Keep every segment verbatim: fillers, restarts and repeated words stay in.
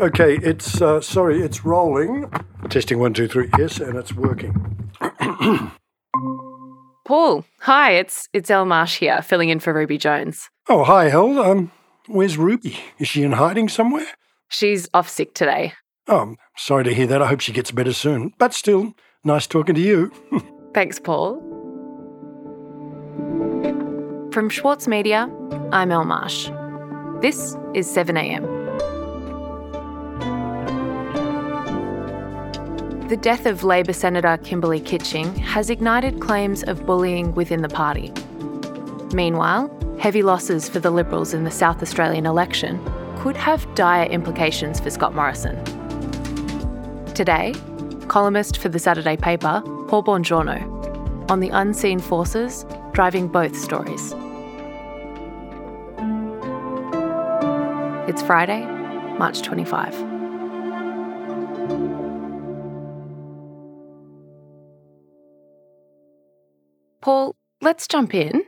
Okay, it's, uh, sorry, it's rolling. Testing one, two, three, yes, and it's working. Paul, hi, it's it's Elle Marsh here, filling in for Ruby Jones. Oh, hi, Elle. Um, where's Ruby? Is she in hiding somewhere? She's off sick today. Oh, I'm sorry to hear that. I hope she gets better soon. But still, nice talking to you. Thanks, Paul. From Schwartz Media, I'm Elle Marsh. This is seven a m. The death of Labor Senator Kimberley Kitching has ignited claims of bullying within the party. Meanwhile, heavy losses for the Liberals in the South Australian election could have dire implications for Scott Morrison. Today, columnist for The Saturday Paper, Paul Bongiorno, on the unseen forces driving both stories. It's Friday, March twenty-fifth. Paul, let's jump in.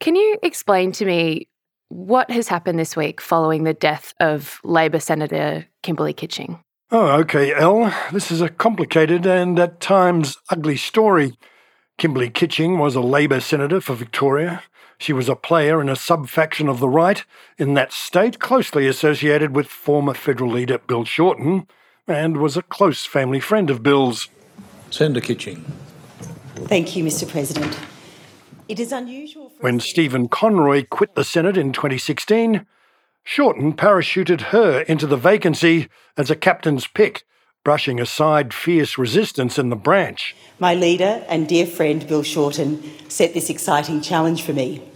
Can you explain to me what has happened this week following the death of Labor Senator Kimberley Kitching? Oh, okay, Elle. This is a complicated and at times ugly story. Kimberley Kitching was a Labor senator for Victoria. She was a player in a sub-faction of the right in that state, closely associated with former federal leader Bill Shorten, and was a close family friend of Bill's. Senator Kitching. Thank you, Mister President. It is unusual for... When Stephen Conroy quit the Senate in twenty sixteen, Shorten parachuted her into the vacancy as a captain's pick, brushing aside fierce resistance in the branch. My leader and dear friend Bill Shorten set this exciting challenge for me.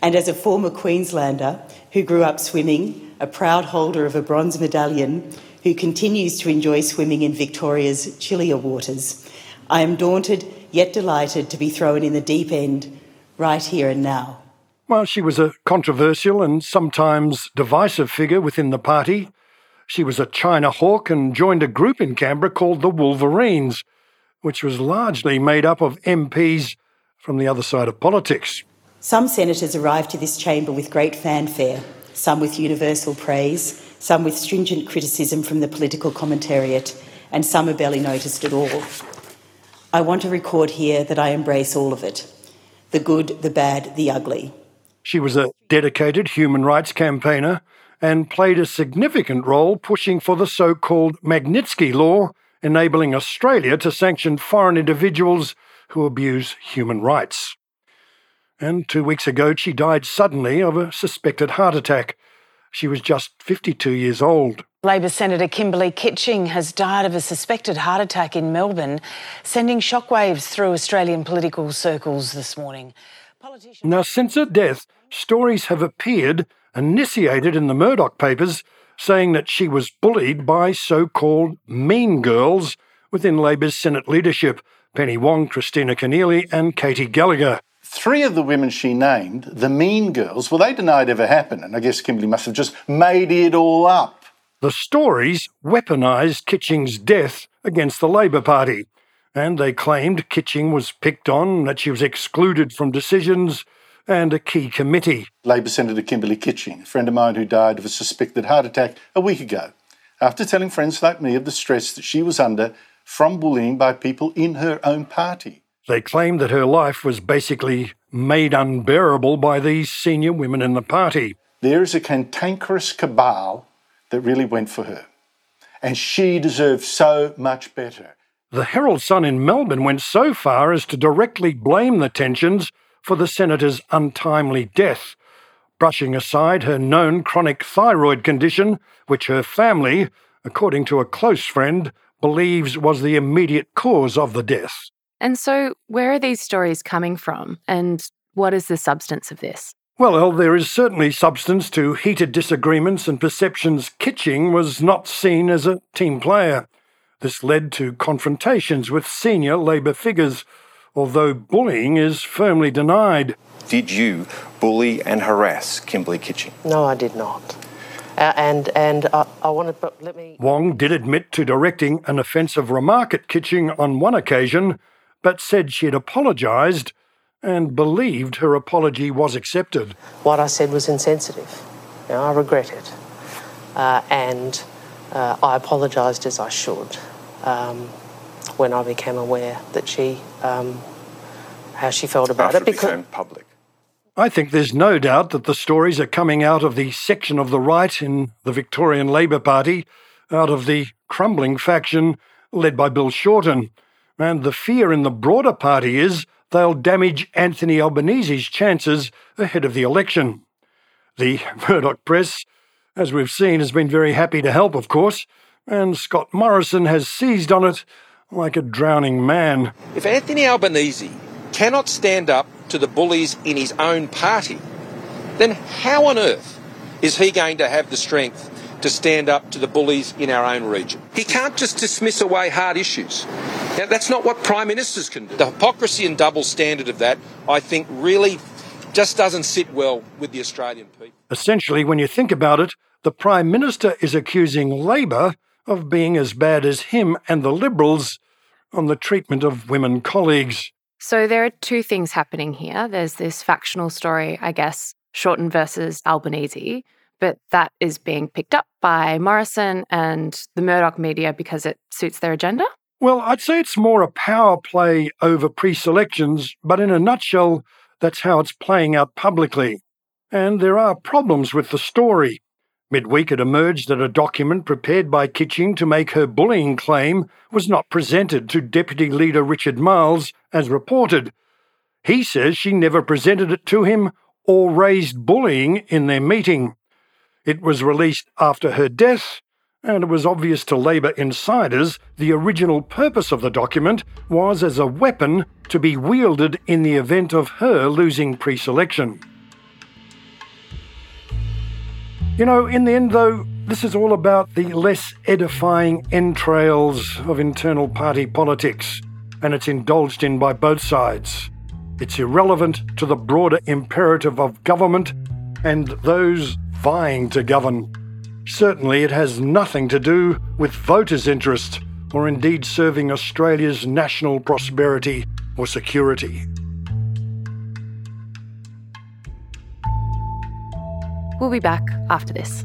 And as a former Queenslander who grew up swimming, a proud holder of a bronze medallion, who continues to enjoy swimming in Victoria's chillier waters, I am daunted yet delighted to be thrown in the deep end right here and now. While she was a controversial and sometimes divisive figure within the party, she was a China hawk and joined a group in Canberra called the Wolverines, which was largely made up of M Ps from the other side of politics. Some senators arrived to this chamber with great fanfare, some with universal praise, some with stringent criticism from the political commentariat, and some are barely noticed at all. I want to record here that I embrace all of it, the good, the bad, the ugly. She was a dedicated human rights campaigner and played a significant role pushing for the so-called Magnitsky Law, enabling Australia to sanction foreign individuals who abuse human rights. And two weeks ago, she died suddenly of a suspected heart attack. She was just fifty-two years old. Labor Senator Kimberley Kitching has died of a suspected heart attack in Melbourne, sending shockwaves through Australian political circles this morning. Politician... Now, since her death, stories have appeared initiated in the Murdoch papers, saying that she was bullied by so-called mean girls within Labor's Senate leadership, Penny Wong, Christina Keneally and Katie Gallagher. Three of the women she named, the mean girls, well, they denied ever happened, and I guess Kimberley must have just made it all up. The stories weaponised Kitching's death against the Labor Party, and they claimed Kitching was picked on, that she was excluded from decisions and a key committee. Labor Senator Kimberley Kitching, a friend of mine who died of a suspected heart attack a week ago, after telling friends like me of the stress that she was under from bullying by people in her own party. They claimed that her life was basically made unbearable by these senior women in the party. There is a cantankerous cabal that really went for her, and she deserved so much better. The Herald Sun in Melbourne went so far as to directly blame the tensions for the senator's untimely death, brushing aside her known chronic thyroid condition, which her family, according to a close friend, believes was the immediate cause of the death. And so where are these stories coming from, and what is the substance of this? Well, well, there is certainly substance to heated disagreements and perceptions Kitching was not seen as a team player. This led to confrontations with senior Labor figures, although bullying is firmly denied. Did you bully and harass Kimberley Kitching? No, I did not. Uh, and and I, I wanted, but let me... Wong did admit to directing an offensive remark at Kitching on one occasion, but said she had apologised and believed her apology was accepted. What I said was insensitive. You know, I regret it. Uh, and Uh, I apologised as I should um, when I became aware that she, um, how she felt about After it. Because it became public. I think there's no doubt that the stories are coming out of the section of the right in the Victorian Labor Party, out of the crumbling faction led by Bill Shorten. And the fear in the broader party is they'll damage Anthony Albanese's chances ahead of the election. The Murdoch press, as we've seen, has been very happy to help, of course, and Scott Morrison has seized on it like a drowning man. If Anthony Albanese cannot stand up to the bullies in his own party, then how on earth is he going to have the strength to stand up to the bullies in our own region? He can't just dismiss away hard issues. Now, that's not what Prime Ministers can do. The hypocrisy and double standard of that, I think, really just doesn't sit well with the Australian people. Essentially, when you think about it, the Prime Minister is accusing Labor of being as bad as him and the Liberals on the treatment of women colleagues. So there are two things happening here. There's this factional story, I guess, Shorten versus Albanese, but that is being picked up by Morrison and the Murdoch media because it suits their agenda? Well, I'd say it's more a power play over pre-selections, but in a nutshell, that's how it's playing out publicly. And there are problems with the story. Midweek it emerged that a document prepared by Kitching to make her bullying claim was not presented to Deputy Leader Richard Marles as reported. He says she never presented it to him or raised bullying in their meeting. It was released after her death, and it was obvious to Labor insiders the original purpose of the document was as a weapon to be wielded in the event of her losing pre-selection. You know, in the end though, this is all about the less edifying entrails of internal party politics, and it's indulged in by both sides. It's irrelevant to the broader imperative of government and those vying to govern. Certainly it has nothing to do with voters' interest or indeed serving Australia's national prosperity or security. We'll be back after this.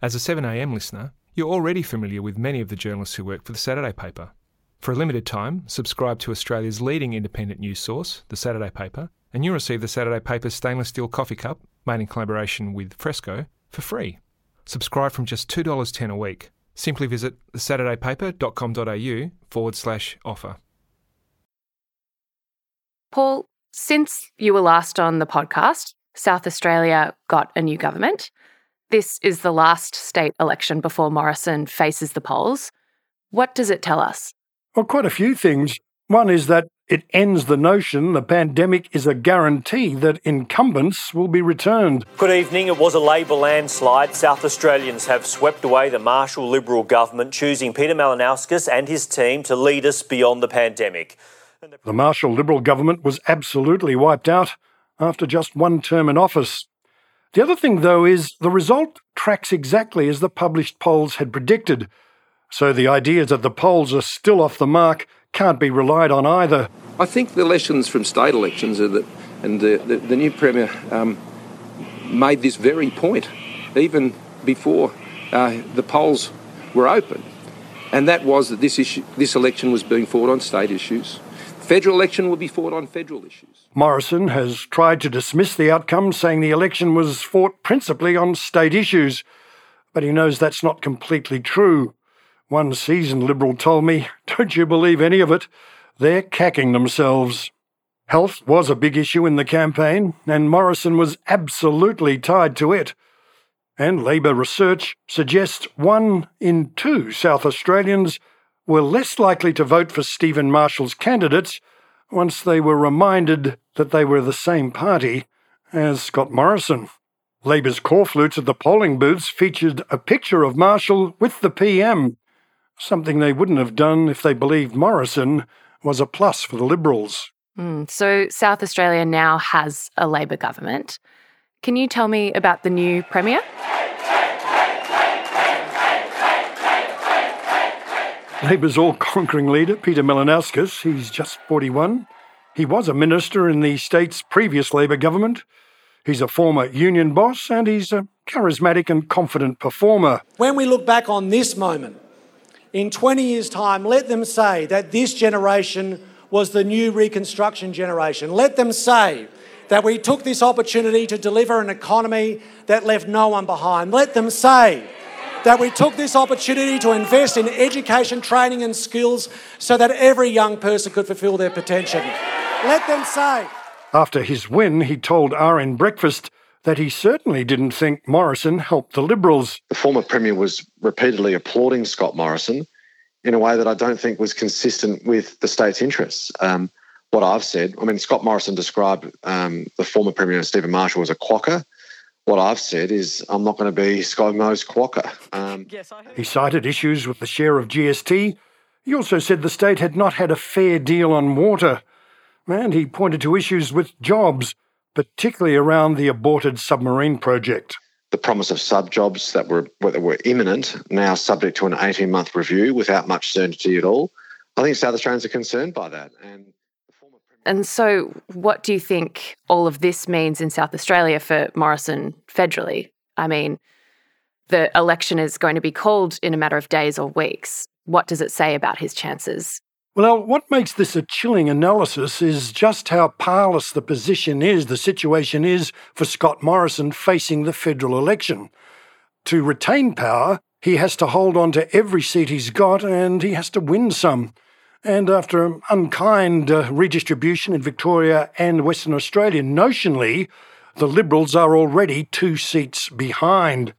As a seven a m listener, you're already familiar with many of the journalists who work for The Saturday Paper. For a limited time, subscribe to Australia's leading independent news source, The Saturday Paper, and you'll receive The Saturday Paper's stainless steel coffee cup, made in collaboration with Fresco, for free. Subscribe from just two dollars ten a week. Simply visit thesaturdaypaper.com.au forward slash offer. Paul, since you were last on the podcast, South Australia got a new government. This is the last state election before Morrison faces the polls. What does it tell us? Well, quite a few things. One is that it ends the notion the pandemic is a guarantee that incumbents will be returned. Good evening. It was a Labor landslide. South Australians have swept away the Marshall Liberal government, choosing Peter Malinauskas and his team to lead us beyond the pandemic. The Marshall Liberal government was absolutely wiped out after just one term in office. The other thing, though, is the result tracks exactly as the published polls had predicted. So the idea that the polls are still off the mark can't be relied on either. I think the lessons from state elections are that, and the, the, the new Premier um, made this very point, even before uh, the polls were open, and that was that this issue, this election was being fought on state issues. Federal election will be fought on federal issues. Morrison has tried to dismiss the outcome, saying the election was fought principally on state issues, but he knows that's not completely true. One seasoned Liberal told me, don't you believe any of it, they're cacking themselves. Health was a big issue in the campaign, and Morrison was absolutely tied to it. And Labor research suggests one in two South Australians were less likely to vote for Stephen Marshall's candidates once they were reminded that they were the same party as Scott Morrison. Labor's core flutes at the polling booths featured a picture of Marshall with the P M, something they wouldn't have done if they believed Morrison was a plus for the Liberals. Mm, so South Australia now has a Labor government. Can you tell me about the new Premier? Labor's all-conquering leader, Peter Malinauskas, he's just forty-one. He was a minister in the state's previous Labor government. He's a former union boss and he's a charismatic and confident performer. When we look back on this moment, in twenty years' time, let them say that this generation was the new Reconstruction generation. Let them say that we took this opportunity to deliver an economy that left no one behind. Let them say that we took this opportunity to invest in education, training and skills so that every young person could fulfil their potential. Let them say. After his win, he told R N Breakfast that he certainly didn't think Morrison helped the Liberals. The former Premier was repeatedly applauding Scott Morrison in a way that I don't think was consistent with the state's interests. Um, what I've said, I mean, Scott Morrison described um, the former Premier, Stephen Marshall, as a quokka. What I've said is I'm not going to be ScoMo's quokka. Um, yes, I he cited issues with the share of G S T. He also said the state had not had a fair deal on water. And he pointed to issues with jobs, particularly around the aborted submarine project. The promise of sub-jobs that were, that were imminent, now subject to an eighteen-month review without much certainty at all. I think South Australians are concerned by that. And, the former Premier... and so what do you think all of this means in South Australia for Morrison federally? I mean, the election is going to be called in a matter of days or weeks. What does it say about his chances? Well, what makes this a chilling analysis is just how parlous the position is, the situation is for Scott Morrison facing the federal election. To retain power, he has to hold on to every seat he's got and he has to win some. And after an unkind uh, redistribution in Victoria and Western Australia, notionally, the Liberals are already two seats behind.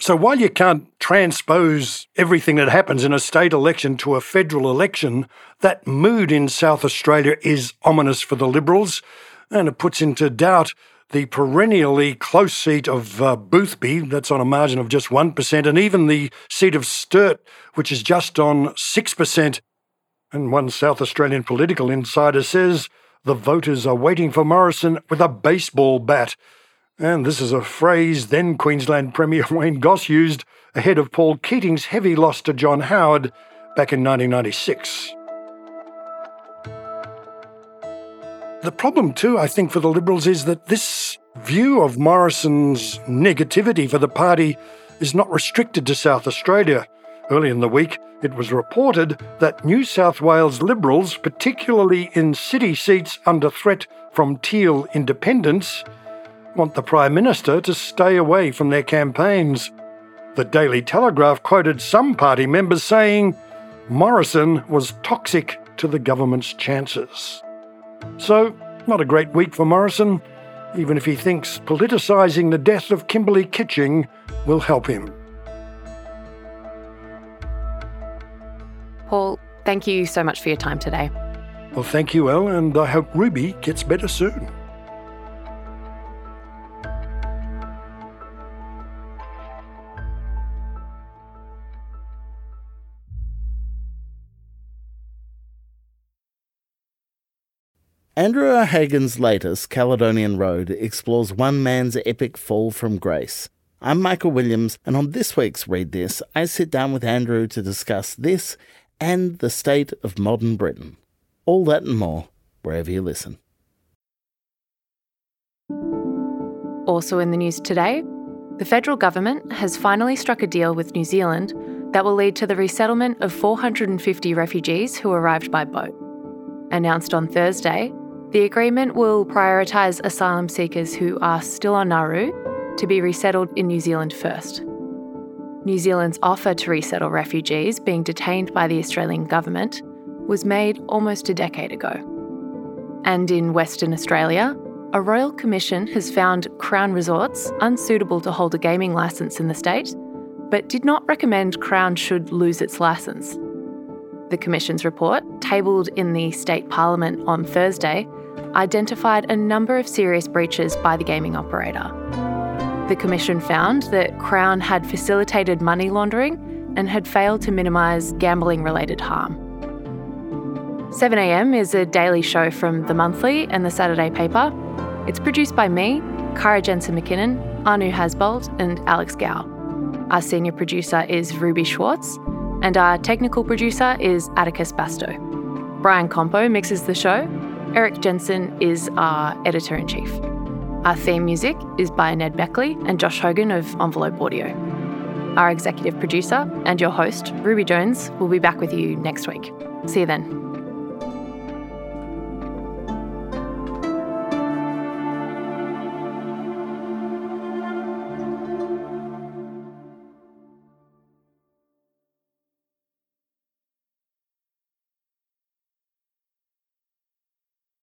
So while you can't transpose everything that happens in a state election to a federal election, that mood in South Australia is ominous for the Liberals, and it puts into doubt the perennially close seat of uh, Boothby, that's on a margin of just one percent, and even the seat of Sturt, which is just on six percent. And one South Australian political insider says the voters are waiting for Morrison with a baseball bat. And this is a phrase then Queensland Premier Wayne Goss used ahead of Paul Keating's heavy loss to John Howard back in nineteen ninety-six. The problem too, I think, for the Liberals is that this view of Morrison's negativity for the party is not restricted to South Australia. Early in the week, it was reported that New South Wales Liberals, particularly in city seats under threat from Teal independents, want the Prime Minister to stay away from their campaigns. The Daily Telegraph quoted some party members saying Morrison was toxic to the government's chances. So, not a great week for Morrison, even if he thinks politicising the death of Kimberley Kitching will help him. Paul, thank you so much for your time today. Well, thank you, Elle, and I hope Ruby gets better soon. Andrew O'Hagan's latest, Caledonian Road, explores one man's epic fall from grace. I'm Michael Williams, and on this week's Read This, I sit down with Andrew to discuss this and the state of modern Britain. All that and more, wherever you listen. Also in the news today, the federal government has finally struck a deal with New Zealand that will lead to the resettlement of four hundred fifty refugees who arrived by boat. Announced on Thursday, the agreement will prioritise asylum seekers who are still on Nauru to be resettled in New Zealand first. New Zealand's offer to resettle refugees being detained by the Australian government was made almost a decade ago. And in Western Australia, a royal commission has found Crown Resorts unsuitable to hold a gaming licence in the state, but did not recommend Crown should lose its licence. the Commission's report, tabled in the State Parliament on Thursday, identified a number of serious breaches by the gaming operator. The Commission found that Crown had facilitated money laundering and had failed to minimise gambling-related harm. seven a m is a daily show from The Monthly and The Saturday Paper. It's produced by me, Kara Jensen-McKinnon, Anu Hasbold and Alex Gow. Our senior producer is Ruby Schwartz, and our technical producer is Atticus Basto. Brian Compo mixes the show. Eric Jensen is our editor-in-chief. Our theme music is by Ned Beckley and Josh Hogan of Envelope Audio. Our executive producer and your host, Ruby Jones, will be back with you next week. See you then.